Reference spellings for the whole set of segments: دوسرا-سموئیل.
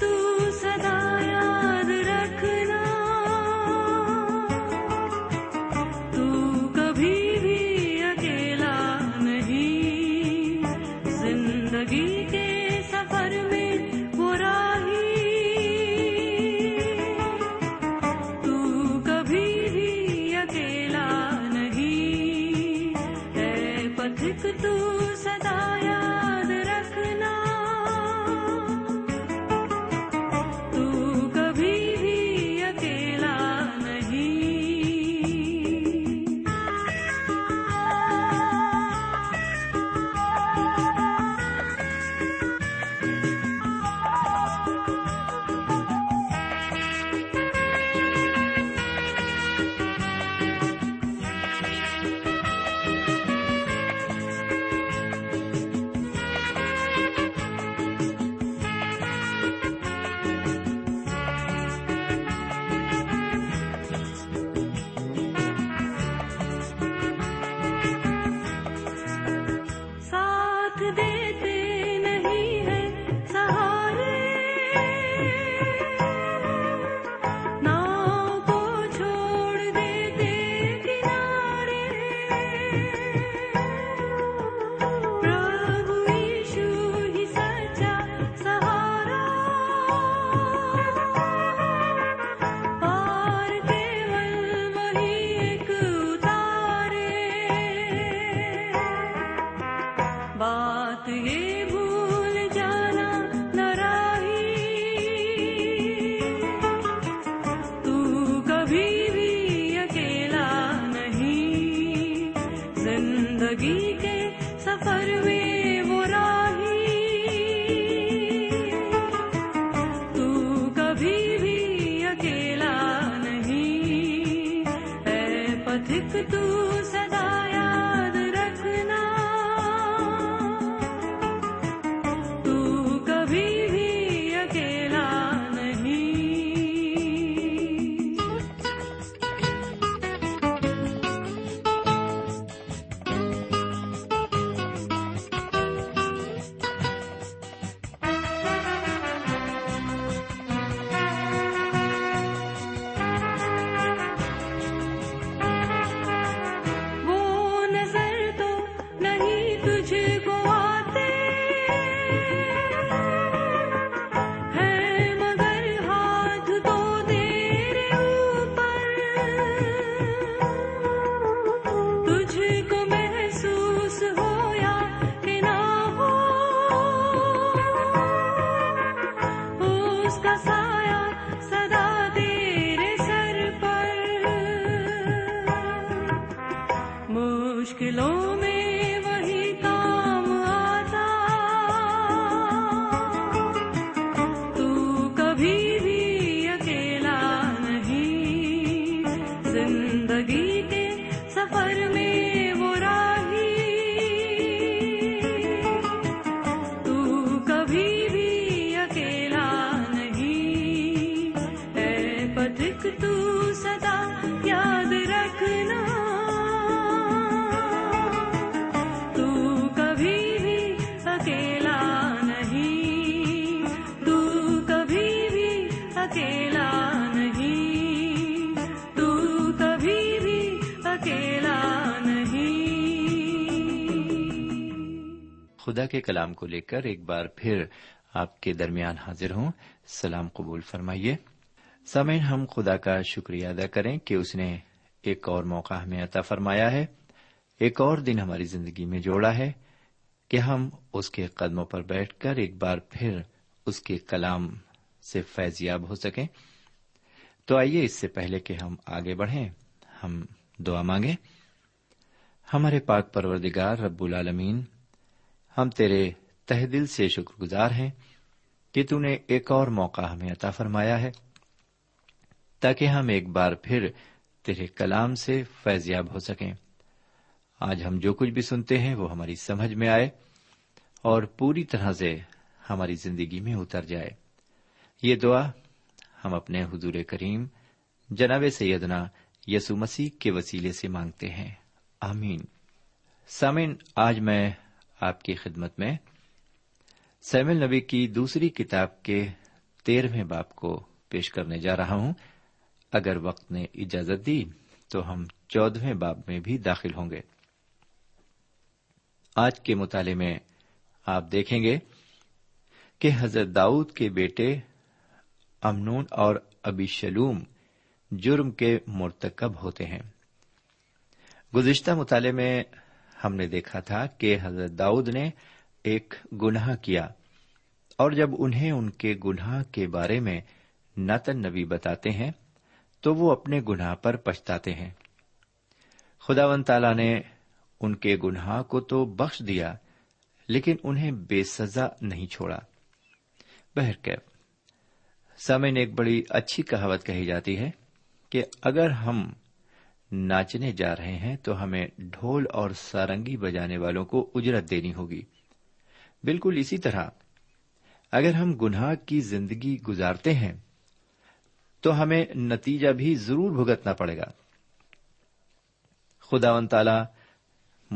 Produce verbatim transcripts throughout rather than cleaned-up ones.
تو صدا یاد رکھنا، تو کبھی بھی اکیلا نہیں، زندگی کے سفر میں وہ راہی، تو کبھی بھی اکیلا نہیں، اے پتھک تو صدا یاد رکھنا، بات یہ بھول جانا نہ راہی، تو کبھی بھی اکیلا نہیں، زندگی کے سفر میں وہ راہی، تو کبھی بھی اکیلا نہیں، اے پتھک تو صدا یاد رکھنا، مشکلوں میں وہی کام آتا، تو کبھی بھی اکیلا نہیں، زندگی کے سفر میں وہ راہی، تو کبھی بھی اکیلا نہیں، اے پتھک تو صدا یاد رکھنا۔ خدا کے کلام کو لے کر ایک بار پھر آپ کے درمیان حاضر ہوں. سلام قبول فرمائیے. سامعین، ہم خدا کا شکریہ ادا کریں کہ اس نے ایک اور موقع ہمیں عطا فرمایا ہے، ایک اور دن ہماری زندگی میں جوڑا ہے کہ ہم اس کے قدموں پر بیٹھ کر ایک بار پھر اس کے کلام سے فیض یاب ہو سکیں. تو آئیے اس سے پہلے کہ ہم آگے بڑھیں، ہم دعا مانگیں. ہمارے پاک پروردگار رب العالمین، ہم تیرے تہ دل سے شکر گزار ہیں کہ تو نے ایک اور موقع ہمیں عطا فرمایا ہے تاکہ ہم ایک بار پھر تیرے کلام سے فیض یاب ہو سکیں. آج ہم جو کچھ بھی سنتے ہیں وہ ہماری سمجھ میں آئے اور پوری طرح سے ہماری زندگی میں اتر جائے. یہ دعا ہم اپنے حضور کریم جناب سیدنا یسوع مسیح کے وسیلے سے مانگتے ہیں، آمین. سامعین، آج میں آپ کی خدمت میں سموئیل نبی کی دوسری کتاب کے تیرہویں باب کو پیش کرنے جا رہا ہوں. اگر وقت نے اجازت دی تو ہم چودہویں باب میں بھی داخل ہوں گے. آج کے مطالعے میں آپ دیکھیں گے کہ حضرت داؤد کے بیٹے امنون اور ابی شلوم جرم کے مرتکب ہوتے ہیں. گزشتہ مطالعے میں ہم نے دیکھا تھا کہ حضرت داؤد نے ایک گناہ کیا، اور جب انہیں ان کے گناہ کے بارے میں ناتن نبی بتاتے ہیں تو وہ اپنے گناہ پر پچھتاتے ہیں. خداوند تعالیٰ نے ان کے گناہ کو تو بخش دیا لیکن انہیں بے سزا نہیں چھوڑا. بہرکیف سامعین، ایک بڑی اچھی کہاوت کہی جاتی ہے کہ اگر ہم ناچنے جا رہے ہیں تو ہمیں ڈھول اور سارنگی بجانے والوں کو اجرت دینی ہوگی. بالکل اسی طرح اگر ہم گناہ کی زندگی گزارتے ہیں تو ہمیں نتیجہ بھی ضرور بھگتنا پڑے گا. خداوند تعالیٰ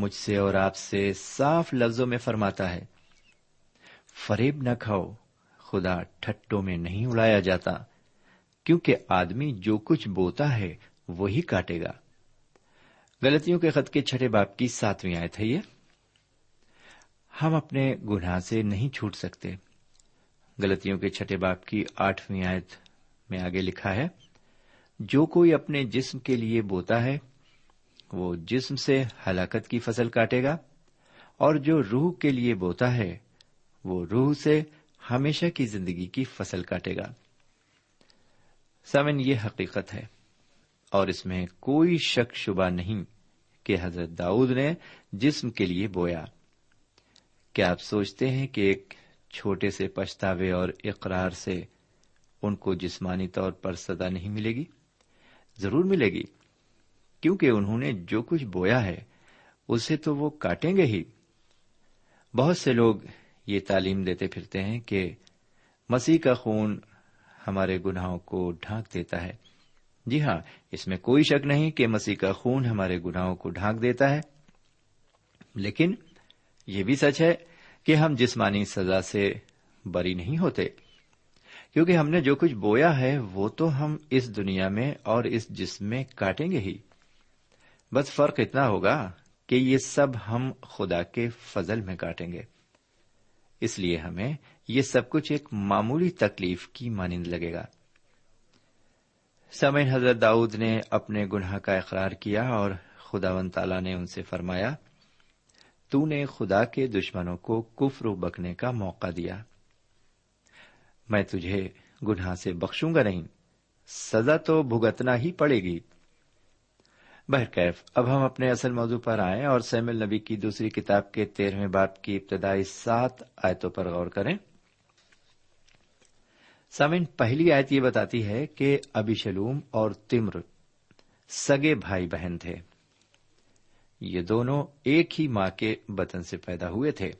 مجھ سے اور آپ سے صاف لفظوں میں فرماتا ہے، فریب نہ کھاؤ، خدا ٹھٹوں میں نہیں اڑایا جاتا، کیونکہ آدمی جو کچھ بوتا ہے وہی کاٹے گا. غلطیوں کے خط کے چھٹے باب کی ساتویں آیت ہے یہ. ہم اپنے گناہ سے نہیں چھوٹ سکتے. غلطیوں کے چھٹے باب کی آٹھویں آیت میں آگے لکھا ہے، جو کوئی اپنے جسم کے لیے بوتا ہے وہ جسم سے ہلاکت کی فصل کاٹے گا، اور جو روح کے لیے بوتا ہے وہ روح سے ہمیشہ کی زندگی کی فصل کاٹے گا. سامن، یہ حقیقت ہے اور اس میں کوئی شک شبہ نہیں کہ حضرت داؤد نے جسم کے لیے بویا. کیا آپ سوچتے ہیں کہ ایک چھوٹے سے پچھتاوے اور اقرار سے ان کو جسمانی طور پر سزا نہیں ملے گی؟ ضرور ملے گی، کیونکہ انہوں نے جو کچھ بویا ہے اسے تو وہ کاٹیں گے ہی. بہت سے لوگ یہ تعلیم دیتے پھرتے ہیں کہ مسیح کا خون ہمارے گناہوں کو ڈھانک دیتا ہے. جی ہاں، اس میں کوئی شک نہیں کہ مسیح کا خون ہمارے گناہوں کو ڈھانک دیتا ہے، لیکن یہ بھی سچ ہے کہ ہم جسمانی سزا سے بری نہیں ہوتے، کیونکہ ہم نے جو کچھ بویا ہے وہ تو ہم اس دنیا میں اور اس جسم میں کاٹیں گے ہی. بس فرق اتنا ہوگا کہ یہ سب ہم خدا کے فضل میں کاٹیں گے. اس لیے ہمیں یہ سب کچھ ایک معمولی تکلیف کی مانند لگے گا. سامعین، حضرت داؤد نے اپنے گناہ کا اقرار کیا اور خداوند تعالیٰ نے ان سے فرمایا، تو نے خدا کے دشمنوں کو کفر و بکنے کا موقع دیا، میں تجھے گناہ سے بخشوں گا نہیں، سزا تو بھگتنا ہی پڑے گی. بہرکیف اب ہم اپنے اصل موضوع پر آئیں اور سموئیل نبی کی دوسری کتاب کے تیرہویں باب کی ابتدائی سات آیتوں پر غور کریں. سامعین، پہلی آیت یہ بتاتی ہے کہ ابی شلوم اور تمر سگے بھائی بہن تھے. یہ دونوں ایک ہی ماں کے بطن سے پیدا ہوئے تھے.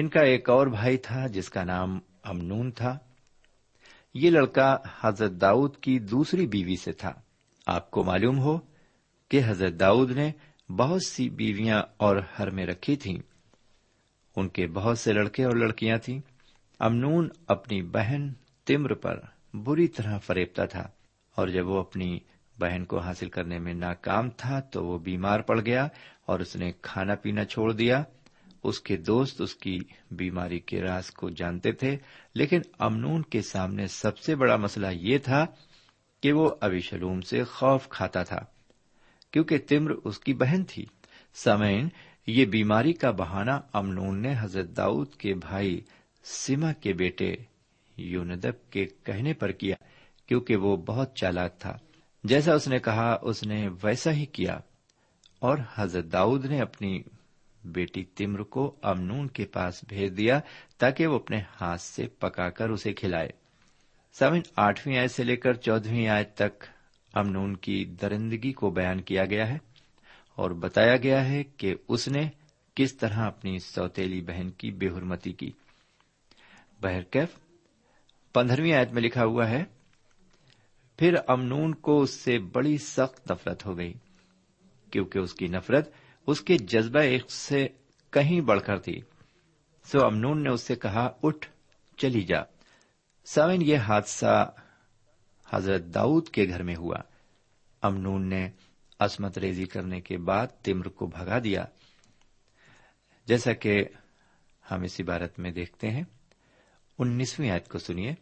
ان کا ایک اور بھائی تھا جس کا نام امنون تھا. یہ لڑکا حضرت داؤد کی دوسری بیوی سے تھا. آپ کو معلوم ہو کہ حضرت داؤد نے بہت سی بیویاں اور ہر میں رکھی تھیں. ان کے بہت سے لڑکے اور لڑکیاں تھیں. امنون اپنی بہن تمر پر بری طرح فریبتا تھا، اور جب وہ اپنی بہن کو حاصل کرنے میں ناکام تھا تو وہ بیمار پڑ گیا اور اس نے کھانا پینا چھوڑ دیا. اس کے دوست اس کی بیماری کے راز کو جانتے تھے، لیکن امنون کے سامنے سب سے بڑا مسئلہ یہ تھا کہ وہ ابیشلوم سے خوف کھاتا تھا کیونکہ تمر اس کی بہن تھی۔ سامعین، یہ بیماری کا بہانہ امنون نے حضرت داؤد کے بھائی سیما کے بیٹے یوندب کے کہنے پر کیا، کیونکہ وہ بہت چالاک تھا۔ جیسا اس نے کہا اس نے ویسا ہی کیا، اور حضرت داؤد نے اپنی بیٹی تمر کو امنون کے پاس بھیج دیا تاکہ وہ اپنے ہاتھ سے پکا کر اسے کھلائے۔ سامن آٹھویں آیت سے لے کر چودہویں آیت تک امنون کی درندگی کو بیان کیا گیا ہے، اور بتایا گیا ہے کہ اس نے کس طرح اپنی سوتیلی بہن کی بے حرمتی کی۔ بہرکیف پندرہویں آیت میں لکھا ہوا ہے، پھر امنون کو اس سے بڑی سخت نفرت ہو گئی، کیونکہ اس کی نفرت اس کے جذبہ عشق سے کہیں بڑھ کر تھی۔ سو امنون نے اس سے کہا، اٹھ چلی جا۔ سامن، یہ حادثہ حضرت داؤد کے گھر میں ہوا۔ امنون نے عصمت ریزی کرنے کے بعد تمر کو بھگا دیا، جیسا کہ ہم اس عبارت میں دیکھتے ہیں۔ انیسویں آیت کو سنیے،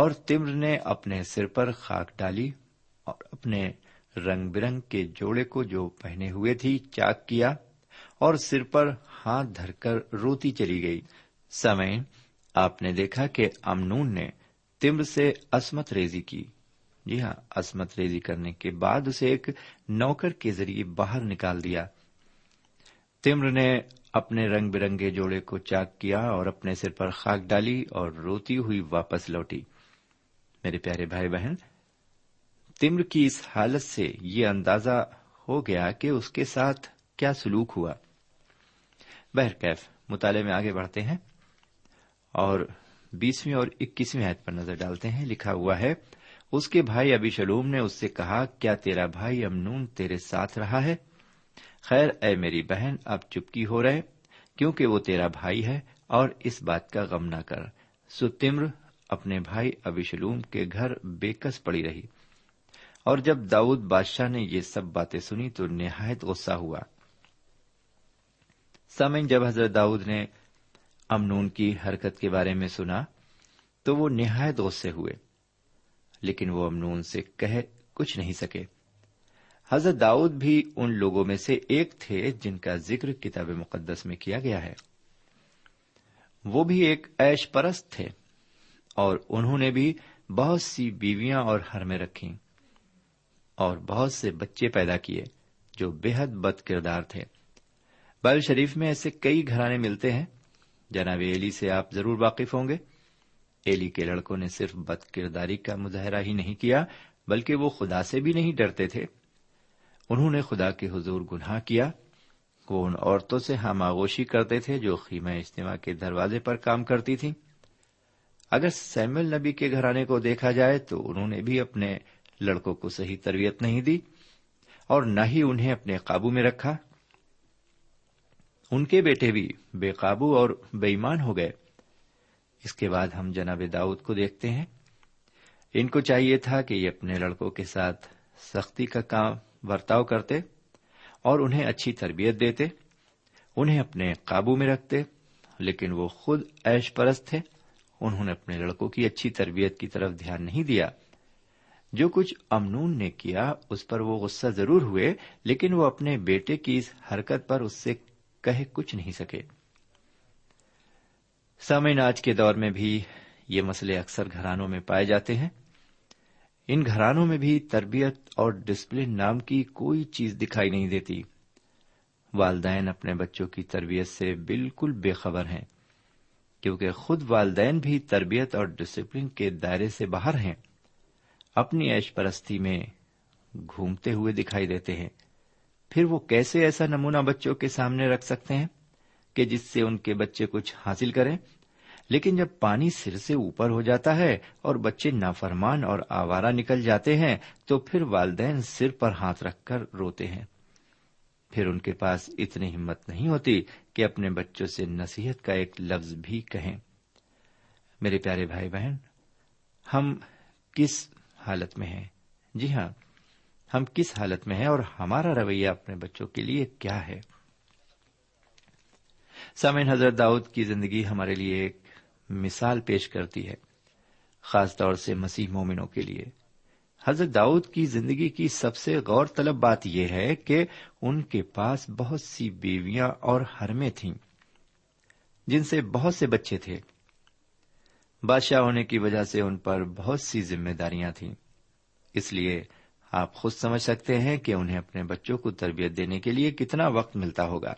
اور تمر نے اپنے سر پر خاک ڈالی اور اپنے رنگ برنگ کے جوڑے کو جو پہنے ہوئے تھی چاک کیا اور سر پر ہاتھ دھر کر روتی چلی گئی۔ سامعین، آپ نے دیکھا کہ امنون نے تمر سے عصمت ریزی کی۔ جی ہاں، عصمت ریزی کرنے کے بعد اسے ایک نوکر کے ذریعے باہر نکال دیا۔ تمر نے اپنے رنگ برنگے جوڑے کو چاک کیا اور اپنے سر پر خاک ڈالی اور روتی ہوئی واپس لوٹی۔ میرے پیارے بھائی بہن، تمر کی اس حالت سے یہ اندازہ ہو گیا کہ اس کے ساتھ کیا سلوک ہوا۔ بہرکیف مطالعے میں آگے بڑھتے ہیں اور بیسویں اور اکیسویں آیت پر نظر ڈالتے ہیں۔ لکھا ہوا ہے، اس کے بھائی ابیشلوم نے اس سے کہا، کیا تیرا بھائی امنون تیرے ساتھ رہا ہے؟ خیر اے میری بہن، اب چپکی ہو رہے، کیونکہ وہ تیرا بھائی ہے، اور اس بات کا غم نہ کر۔ سو تمر اپنے بھائی ابیشلوم کے گھر بےکس پڑی رہی، اور جب داؤد بادشاہ نے یہ سب باتیں سنی تو نہایت غصہ ہوا۔ سامعین، جب حضرت داؤد نے امنون کی حرکت کے بارے میں سنا تو وہ نہایت غصے ہوئے، لیکن وہ امنون سے کہہ کچھ نہیں سکے۔ حضرت داؤد بھی ان لوگوں میں سے ایک تھے جن کا ذکر کتاب مقدس میں کیا گیا ہے۔ وہ بھی ایک عیش پرست تھے، اور انہوں نے بھی بہت سی بیویاں اور حرمیں رکھیں اور بہت سے بچے پیدا کیے جو بے حد بد کردار تھے۔ بائبل شریف میں ایسے کئی گھرانے ملتے ہیں۔ جناب ایلی سے آپ ضرور واقف ہوں گے۔ ایلی کے لڑکوں نے صرف بد کرداری کا مظاہرہ ہی نہیں کیا، بلکہ وہ خدا سے بھی نہیں ڈرتے تھے۔ انہوں نے خدا کے حضور گناہ کیا۔ وہ ان عورتوں سے ہم آغوشی کرتے تھے جو خیمہ اجتماع کے دروازے پر کام کرتی تھیں۔ اگر سیموئیل نبی کے گھرانے کو دیکھا جائے تو انہوں نے بھی اپنے لڑکوں کو صحیح تربیت نہیں دی، اور نہ ہی انہیں اپنے قابو میں رکھا۔ ان کے بیٹے بھی بے قابو اور بے ایمان ہو گئے۔ اس کے بعد ہم جناب داؤد کو دیکھتے ہیں۔ ان کو چاہیے تھا کہ یہ اپنے لڑکوں کے ساتھ سختی کا کام برتاؤ کرتے اور انہیں اچھی تربیت دیتے، انہیں اپنے قابو میں رکھتے، لیکن وہ خود عیش پرست تھے۔ انہوں نے اپنے لڑکوں کی اچھی تربیت کی طرف دھیان نہیں دیا۔ جو کچھ امنون نے کیا اس پر وہ غصہ ضرور ہوئے، لیکن وہ اپنے بیٹے کی اس حرکت پر اس سے کہے کچھ نہیں سکے۔ سامعین، آج کے دور میں بھی یہ مسئلے اکثر گھرانوں میں پائے جاتے ہیں۔ ان گھرانوں میں بھی تربیت اور ڈسپلن نام کی کوئی چیز دکھائی نہیں دیتی۔ والدین اپنے بچوں کی تربیت سے بالکل بے خبر ہیں، کیونکہ خود والدین بھی تربیت اور ڈسپلن کے دائرے سے باہر ہیں، اپنی عیش پرستی میں گھومتے ہوئے دکھائی دیتے ہیں۔ پھر وہ کیسے ایسا نمونہ بچوں کے سامنے رکھ سکتے ہیں کہ جس سے ان کے بچے کچھ حاصل کریں؟ لیکن جب پانی سر سے اوپر ہو جاتا ہے اور بچے نافرمان اور آوارہ نکل جاتے ہیں تو پھر والدین سر پر ہاتھ رکھ کر روتے ہیں۔ پھر ان کے پاس اتنی ہمت نہیں ہوتی کہ اپنے بچوں سے نصیحت کا ایک لفظ بھی کہیں۔ میرے پیارے بھائی بہن، ہم کس حالت میں ہیں؟ جی ہاں، ہم کس حالت میں ہیں اور ہمارا رویہ اپنے بچوں کے لیے کیا ہے؟ سامعین، حضرت داؤد کی زندگی ہمارے لیے ایک مثال پیش کرتی ہے، خاص طور سے مسیح مومنوں کے لیے۔ حضرت داؤد کی زندگی کی سب سے غور طلب بات یہ ہے کہ ان کے پاس بہت سی بیویاں اور حرمیں تھیں جن سے بہت سے بچے تھے۔ بادشاہ ہونے کی وجہ سے ان پر بہت سی ذمہ داریاں تھیں، اس لیے آپ خود سمجھ سکتے ہیں کہ انہیں اپنے بچوں کو تربیت دینے کے لیے کتنا وقت ملتا ہوگا۔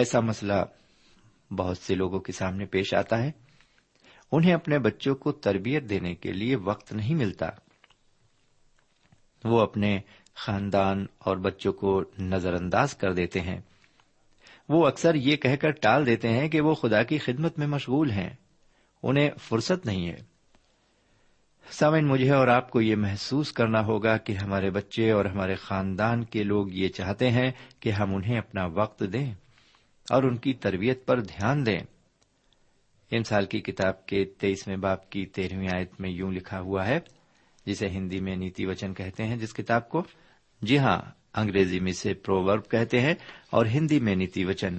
ایسا مسئلہ بہت سے لوگوں کے سامنے پیش آتا ہے، انہیں اپنے بچوں کو تربیت دینے کے لیے وقت نہیں ملتا، وہ اپنے خاندان اور بچوں کو نظر انداز کر دیتے ہیں۔ وہ اکثر یہ کہہ کر ٹال دیتے ہیں کہ وہ خدا کی خدمت میں مشغول ہیں، انہیں فرصت نہیں ہے۔ سامعین، مجھے اور آپ کو یہ محسوس کرنا ہوگا کہ ہمارے بچے اور ہمارے خاندان کے لوگ یہ چاہتے ہیں کہ ہم انہیں اپنا وقت دیں اور ان کی تربیت پر دھیان دیں۔ امثال کی کتاب کے تیئیسویں باب کی تیرہویں آیت میں یوں لکھا ہوا ہے، جسے ہندی میں نیتی وچن کہتے ہیں، جس کتاب کو، جی ہاں، انگریزی میں سے پروورب کہتے ہیں اور ہندی میں نیتی وچن،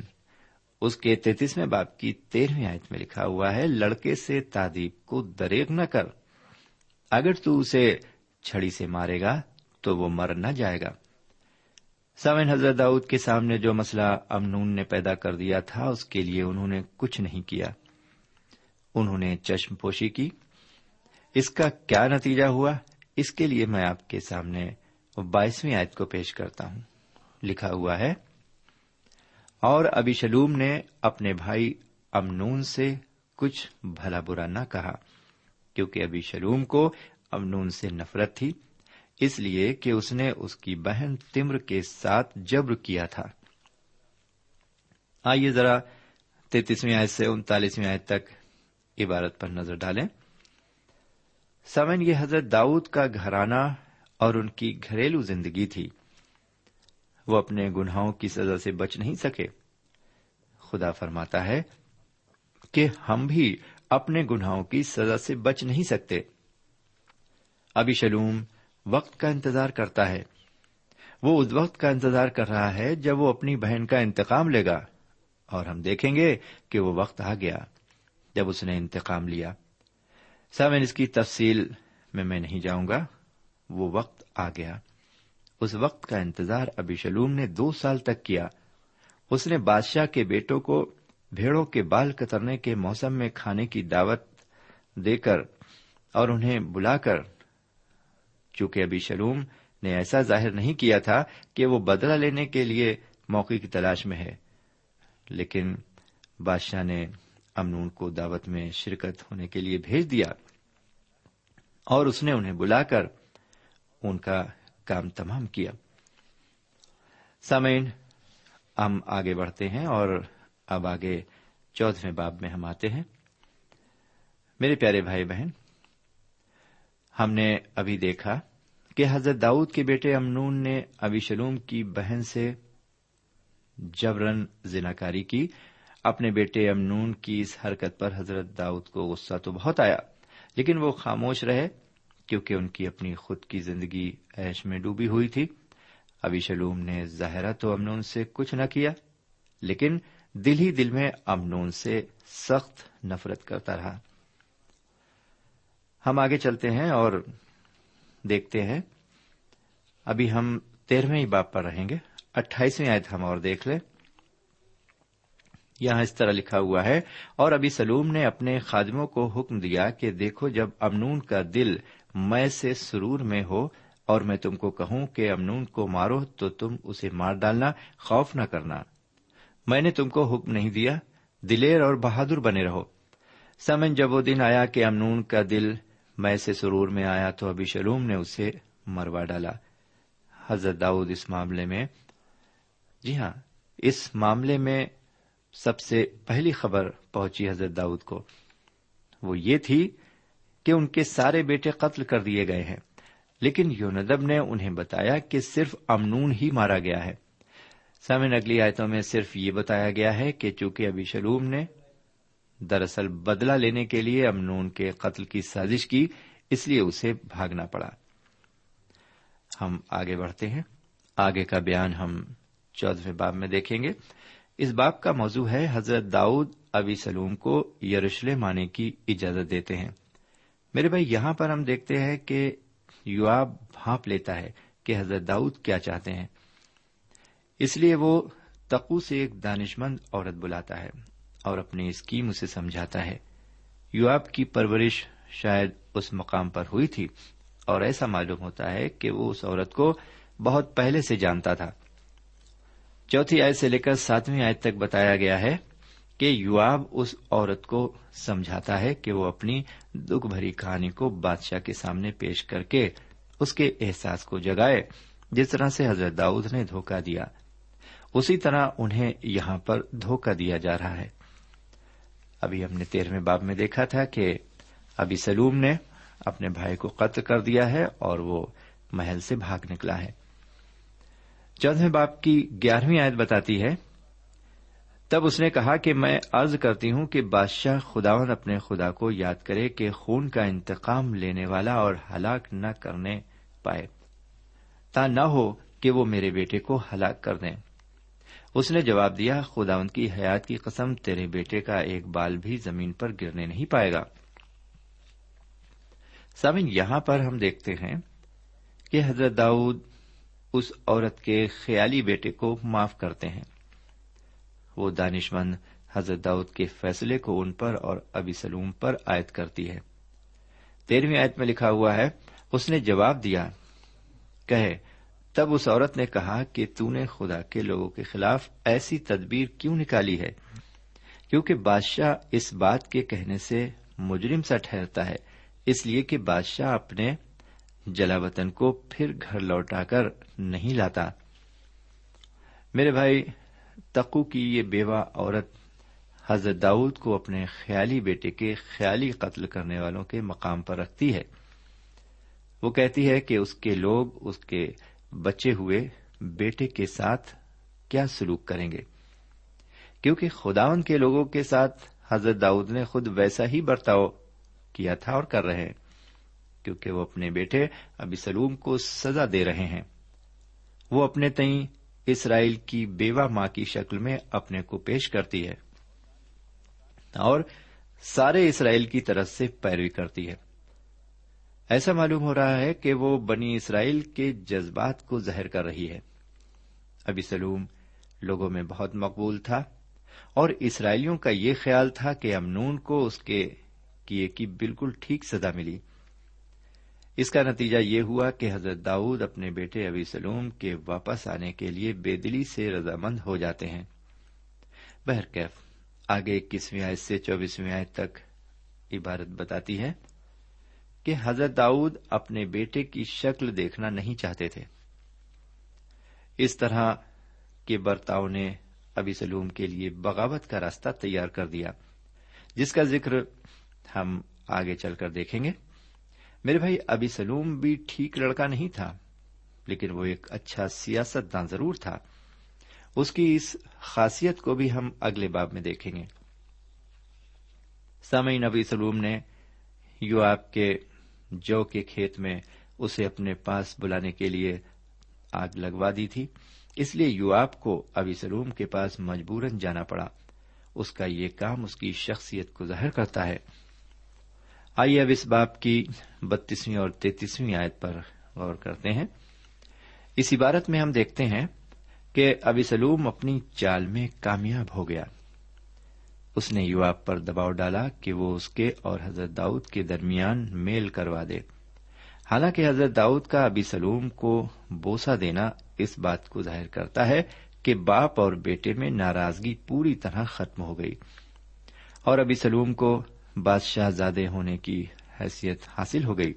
اس کے تینتیسویں باب کی تیرہویں آیت میں لکھا ہوا ہے، لڑکے سے تادیب کو دریغ نہ کر، اگر تو اسے چھڑی سے مارے گا تو وہ مر نہ جائے گا۔ سامعین، حضرت داؤد کے سامنے جو مسئلہ امنون نے پیدا کر دیا تھا، اس کے لیے انہوں نے کچھ نہیں کیا، انہوں نے چشم پوشی کی۔ اس کا کیا نتیجہ ہوا، اس کے لیے میں آپ کے سامنے بائیسویں آیت کو پیش کرتا ہوں۔ لکھا ہوا ہے، اور ابیشلوم نے اپنے بھائی امنون سے کچھ بھلا برا نہ کہا، کیونکہ ابیشلوم کو امنون سے نفرت تھی، اس لیے کہ اس نے اس کی بہن تمر کے ساتھ جبر کیا تھا۔ آئیے ذرا تینتیسویں آیت سے انتالیسویں آیت تک عبارت پر نظر ڈالیں۔ سامعین، یہ حضرت داؤد کا گھرانہ اور ان کی گھریلو زندگی تھی، وہ اپنے گناہوں کی سزا سے بچ نہیں سکے۔ خدا فرماتا ہے کہ ہم بھی اپنے گناہوں کی سزا سے بچ نہیں سکتے۔ ابیشلوم وقت کا انتظار کرتا ہے، وہ اس وقت کا انتظار کر رہا ہے جب وہ اپنی بہن کا انتقام لے گا، اور ہم دیکھیں گے کہ وہ وقت آ گیا جب اس نے انتقام لیا۔ سامعین، اس کی تفصیل میں میں نہیں جاؤں گا، وہ وقت آ گیا۔ اس وقت کا انتظار ابیشلوم نے دو سال تک کیا۔ اس نے بادشاہ کے بیٹوں کو بھیڑوں کے بال کترنے کے موسم میں کھانے کی دعوت دے کر اور انہیں بلا کر، چونکہ ابیشلوم نے ایسا ظاہر نہیں کیا تھا کہ وہ بدلہ لینے کے لیے موقع کی تلاش میں ہے، لیکن بادشاہ نے امنون کو دعوت میں شرکت ہونے کے لیے بھیج دیا، اور اس نے انہیں بلا کر ان کا کام تمام کیا۔ سامعین، ہم آگے بڑھتے ہیں اور اب آگے چودھویں باب میں ہم آتے ہیں۔ میرے پیارے بھائی بہن، ہم نے ابھی دیکھا کہ حضرت داؤد کے بیٹے امنون نے ابیشلوم کی بہن سے جبرن زناکاری کی۔ اپنے بیٹے امنون کی اس حرکت پر حضرت داؤد کو غصہ تو بہت آیا، لیکن وہ خاموش رہے کیونکہ ان کی اپنی خود کی زندگی عیش میں ڈوبی ہوئی تھی۔ ابیشلوم نے ظاہرا تو امنون سے کچھ نہ کیا، لیکن دل ہی دل میں امنون سے سخت نفرت کرتا رہا۔ ہم آگے چلتے ہیں اور دیکھتے ہیں، ابھی ہم تیرہویں باب پر رہیں گے، اٹھائیسویں آیت ہم اور دیکھ لیں۔ یہاں اس طرح لکھا ہوا ہے، اور ابیشلوم نے اپنے خادموں کو حکم دیا کہ دیکھو، جب امنون کا دل میں سے سرور میں ہو اور میں تم کو کہوں کہ امنون کو مارو تو تم اسے مار ڈالنا، خوف نہ کرنا، میں نے تم کو حکم نہیں دیا، دلیر اور بہادر بنے رہو۔ سمن، جب وہ دن آیا کہ امنون کا دل میں سے سرور میں آیا تو ابیشلوم نے اسے مروا ڈالا۔ حضرت داؤد اس معاملے میں، جی ہاں، اس معاملے میں سب سے پہلی خبر پہنچی حضرت داؤد کو، وہ یہ تھی کہ ان کے سارے بیٹے قتل کر دیے گئے ہیں، لیکن یونادب نے انہیں بتایا کہ صرف امنون ہی مارا گیا ہے۔ سامنے اگلی آیتوں میں صرف یہ بتایا گیا ہے کہ چونکہ ابیشلوم نے دراصل بدلہ لینے کے لیے امنون کے قتل کی سازش کی، اس لیے اسے بھاگنا پڑا۔ ہم آگے بڑھتے ہیں، آگے کا بیان ہم چودہویں باب میں دیکھیں گے۔ اس باب کا موضوع ہے حضرت داؤد ابی سلوم کو یروشلم آنے کی اجازت دیتے ہیں. میرے بھائی یہاں پر ہم دیکھتے ہیں کہ یوآب بھانپ لیتا ہے کہ حضرت داؤد کیا چاہتے ہیں، اس لیے وہ تقو سے ایک دانش مند عورت بلاتا ہے اور اپنی اسکیم اسے سمجھاتا ہے. یوآب کی پرورش شاید اس مقام پر ہوئی تھی اور ایسا معلوم ہوتا ہے کہ وہ اس عورت کو بہت پہلے سے جانتا تھا. چوتھی آیت سے لے کر ساتویں آیت تک بتایا گیا ہے کہ یوآب اس عورت کو سمجھاتا ہے کہ وہ اپنی دکھ بھری کہانی کو بادشاہ کے سامنے پیش کر کے اس کے احساس کو جگائے، جس طرح سے حضرت داؤد نے دھوکہ دیا اسی طرح انہیں یہاں پر دھوکہ دیا جا رہا ہے. ابھی ہم نے تیرہویں باب میں دیکھا تھا کہ ابی سلوم نے اپنے بھائی کو قتل کر دیا ہے اور وہ محل سے بھاگ نکلا ہے. چودھویں باب کی گیارہویں آیت بتاتی ہے، تب اس نے کہا کہ میں عرض کرتی ہوں کہ بادشاہ خداوند اپنے خدا کو یاد کرے کہ خون کا انتقام لینے والا اور ہلاک نہ کرنے پائے، تا نہ ہو کہ وہ میرے بیٹے کو ہلاک کر دیں. اس نے جواب دیا، خداوند کی حیات کی قسم، تیرے بیٹے کا ایک بال بھی زمین پر گرنے نہیں پائے گا. سامن یہاں پر ہم دیکھتے ہیں کہ حضرت داؤد اس عورت کے خیالی بیٹے کو معاف کرتے ہیں. وہ دانش مند حضرت داؤد کے فیصلے کو ان پر اور ابی سلوم پر عائد کرتی ہے. تیرہویں آیت میں لکھا ہوا ہے، اس نے جواب دیا کہے، تب اس عورت نے کہا کہ تو نے خدا کے لوگوں کے خلاف ایسی تدبیر کیوں نکالی ہے، کیونکہ بادشاہ اس بات کے کہنے سے مجرم سا ٹھہرتا ہے، اس لیے کہ بادشاہ اپنے جلا وطن کو پھر گھر لوٹا کر نہیں لاتا. میرے بھائی تقو کی یہ بیوہ عورت حضرت داؤد کو اپنے خیالی بیٹے کے خیالی قتل کرنے والوں کے مقام پر رکھتی ہے. وہ کہتی ہے کہ اس کے لوگ اس کے بچے ہوئے بیٹے کے ساتھ کیا سلوک کریں گے، کیونکہ خداوند کے لوگوں کے ساتھ حضرت داؤد نے خود ویسا ہی برتاؤ کیا تھا اور کر رہے ہیں، کیونکہ وہ اپنے بیٹے ابی سلوم کو سزا دے رہے ہیں. وہ اپنے تئیں اسرائیل کی بیوہ ماں کی شکل میں اپنے کو پیش کرتی ہے اور سارے اسرائیل کی طرف سے پیروی کرتی ہے. ایسا معلوم ہو رہا ہے کہ وہ بنی اسرائیل کے جذبات کو ظاہر کر رہی ہے. ابی سلوم لوگوں میں بہت مقبول تھا اور اسرائیلیوں کا یہ خیال تھا کہ امنون کو اس کے کیے کی بالکل ٹھیک سزا ملی. اس کا نتیجہ یہ ہوا کہ حضرت داؤد اپنے بیٹے ابی سلوم کے واپس آنے کے لیے بے دلی سے رضامند ہو جاتے ہیں. بہرکیف آگے اکیسویں آیت سے چوبیسویں آیت تک عبارت بتاتی ہے کہ حضرت داؤد اپنے بیٹے کی شکل دیکھنا نہیں چاہتے تھے. اس طرح کے برتاؤ نے ابی سلوم کے لیے بغاوت کا راستہ تیار کر دیا، جس کا ذکر ہم آگے چل کر دیکھیں گے. میرے بھائی ابی سلوم بھی ٹھیک لڑکا نہیں تھا، لیکن وہ ایک اچھا سیاست دان ضرور تھا. اس کی اس خاصیت کو بھی ہم اگلے باب میں دیکھیں گے. سامعین، ابی سلوم نے یوآب کے جو کے کھیت میں اسے اپنے پاس بلانے کے لیے آگ لگوا دی تھی، اس لیے یوآب کو ابی سلوم کے پاس مجبوراً جانا پڑا. اس کا یہ کام اس کی شخصیت کو ظاہر کرتا ہے. آئیے اب اس باب کی بتیسویں اور تینتیسویں آیت پر غور کرتے ہیں. اس عبارت میں ہم دیکھتے ہیں کہ ابی سلوم اپنی چال میں کامیاب ہو گیا. اس نے یوآب پر دباؤ ڈالا کہ وہ اس کے اور حضرت داؤد کے درمیان میل کروا دے، حالانکہ حضرت داؤد کا ابی سلوم کو بوسہ دینا اس بات کو ظاہر کرتا ہے کہ باپ اور بیٹے میں ناراضگی پوری طرح ختم ہو گئی اور ابی سلوم کو بادشاہ زادے ہونے کی حیثیت حاصل ہو گئی.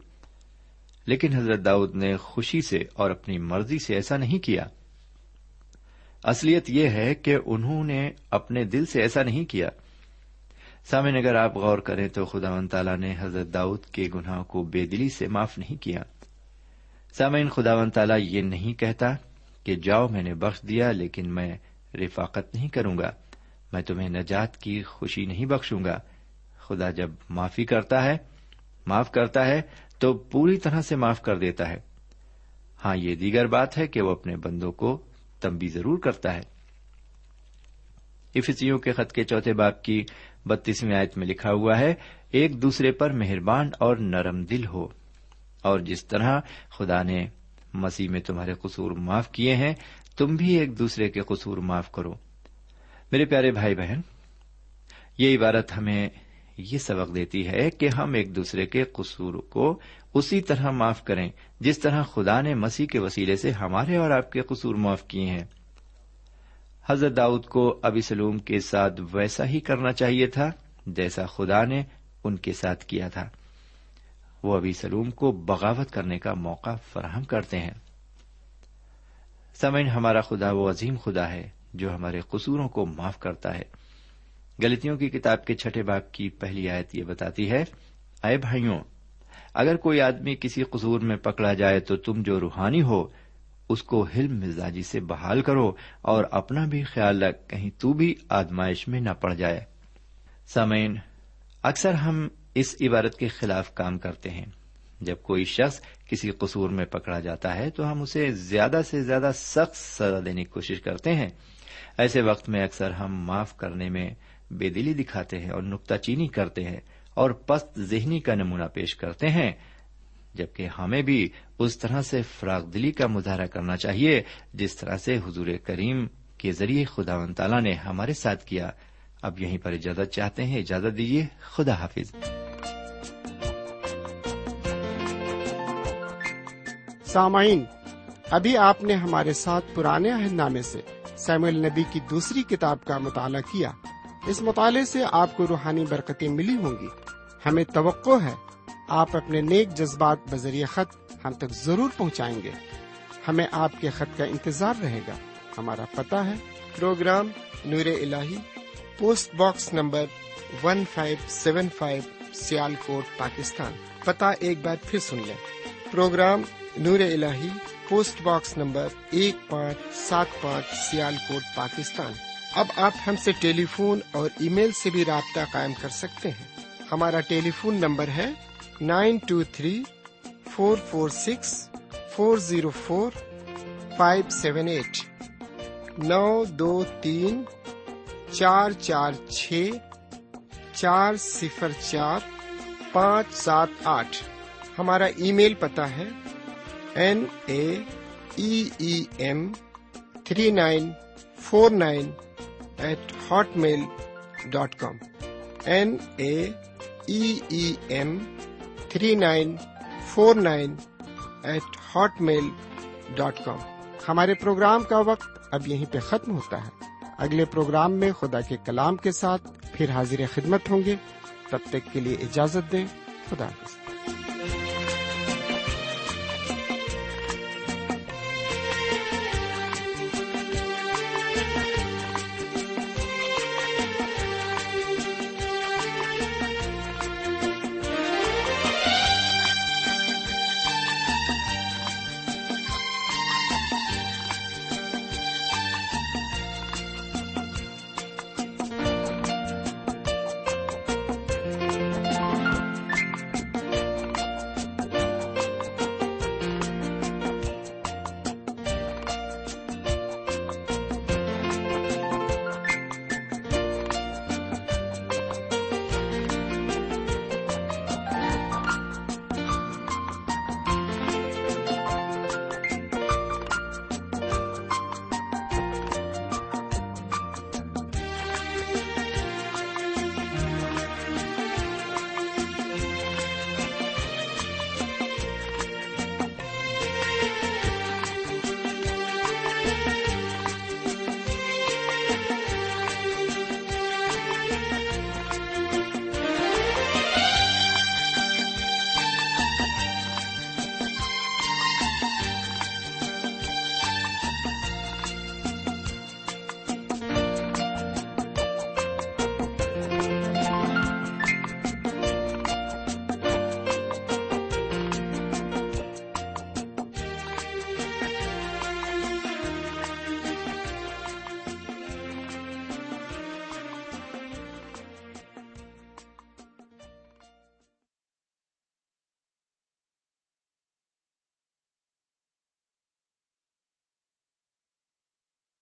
لیکن حضرت داؤد نے خوشی سے اور اپنی مرضی سے ایسا نہیں کیا. اصلیت یہ ہے کہ انہوں نے اپنے دل سے ایسا نہیں کیا. سامنے اگر آپ غور کریں تو خداوند تعالیٰ نے حضرت داؤد کے گناہ کو بے دلی سے معاف نہیں کیا. سامعین، خداوند تعالیٰ یہ نہیں کہتا کہ جاؤ میں نے بخش دیا لیکن میں رفاقت نہیں کروں گا، میں تمہیں نجات کی خوشی نہیں بخشوں گا. خدا جب معافی کرتا ہے معاف کرتا ہے تو پوری طرح سے معاف کر دیتا ہے. ہاں، یہ دیگر بات ہے کہ وہ اپنے بندوں کو تنبیہ ضرور کرتا ہے. افسیوں کے خط کے چوتھے باب کی بتیسویں آیت میں لکھا ہوا ہے، ایک دوسرے پر مہربان اور نرم دل ہو، اور جس طرح خدا نے مسیح میں تمہارے قصور معاف کیے ہیں تم بھی ایک دوسرے کے قصور معاف کرو۔ میرے پیارے بھائی بہن، یہ عبارت ہمیں یہ سبق دیتی ہے کہ ہم ایک دوسرے کے قصور کو اسی طرح معاف کریں جس طرح خدا نے مسیح کے وسیلے سے ہمارے اور آپ کے قصور معاف کیے ہیں۔ حضرت داؤد کو ابی سلوم کے ساتھ ویسا ہی کرنا چاہیے تھا جیسا خدا نے ان کے ساتھ کیا تھا۔ وہ ابی سلوم کو بغاوت کرنے کا موقع فراہم کرتے ہیں۔ سامعین، ہمارا خدا وہ عظیم خدا ہے جو ہمارے قصوروں کو معاف کرتا ہے۔ گلتیوں کی کتاب کے چھٹے باب کی پہلی آیت یہ بتاتی ہے، اے بھائیوں، اگر کوئی آدمی کسی قصور میں پکڑا جائے تو تم جو روحانی ہو اس کو حلم مزاجی سے بحال کرو، اور اپنا بھی خیال رکھ کہیں تو بھی آزمائش میں نہ پڑ جائے۔ سامعین، اکثر ہم اس عبارت کے خلاف کام کرتے ہیں۔ جب کوئی شخص کسی قصور میں پکڑا جاتا ہے تو ہم اسے زیادہ سے زیادہ سخت سزا دینے کی کوشش کرتے ہیں۔ ایسے وقت میں اکثر ہم معاف کرنے میں بے دلی دکھاتے ہیں اور نکتہ چینی کرتے ہیں اور پست ذہنی کا نمونہ پیش کرتے ہیں، جبکہ ہمیں بھی اس طرح سے فراغ دلی کا مظاہرہ کرنا چاہیے جس طرح سے حضور کریم کے ذریعے خداوند تعالیٰ نے ہمارے ساتھ کیا۔ اب یہیں پر اجازت چاہتے ہیں، اجازت دیجیے، خدا حافظ۔ سامعین، ابھی آپ نے ہمارے ساتھ پرانے عہد نامے سے سموئیل نبی کی دوسری کتاب کا مطالعہ کیا۔ اس مطالعے سے آپ کو روحانی برکتیں ملی ہوں گی۔ ہمیں توقع ہے آپ اپنے نیک جذبات بذریعہ خط ہم تک ضرور پہنچائیں گے۔ ہمیں آپ کے خط کا انتظار رہے گا۔ ہمارا پتہ ہے، programme Noor Elahi, post box number one five seven five, Sialkot, Pakistan. پتہ ایک بار پھر سن لیں، programme Noor Elahi, post box number ایک پانچ سات پانچ، سیال کوٹ، پاکستان۔ اب آپ ہم سے ٹیلی فون اور ای میل سے بھی رابطہ قائم کر سکتے ہیں۔ ہمارا ٹیلی فون نمبر ہے nine two three four four six four zero four five seven eight, نو دو تین چار چار چھ چار صفر چار پانچ سات آٹھ۔ ہمارا ای میل پتہ ہے N A E M three nine four nine eight hotmail dot com, N A E M three nine four nine eight hotmail dot com. ہمارے پروگرام کا وقت اب یہیں پہ ختم ہوتا ہے۔ اگلے پروگرام میں خدا کے کلام کے ساتھ پھر حاضر خدمت ہوں گے۔ تب تک کے لیے اجازت دیں، خدا حافظ۔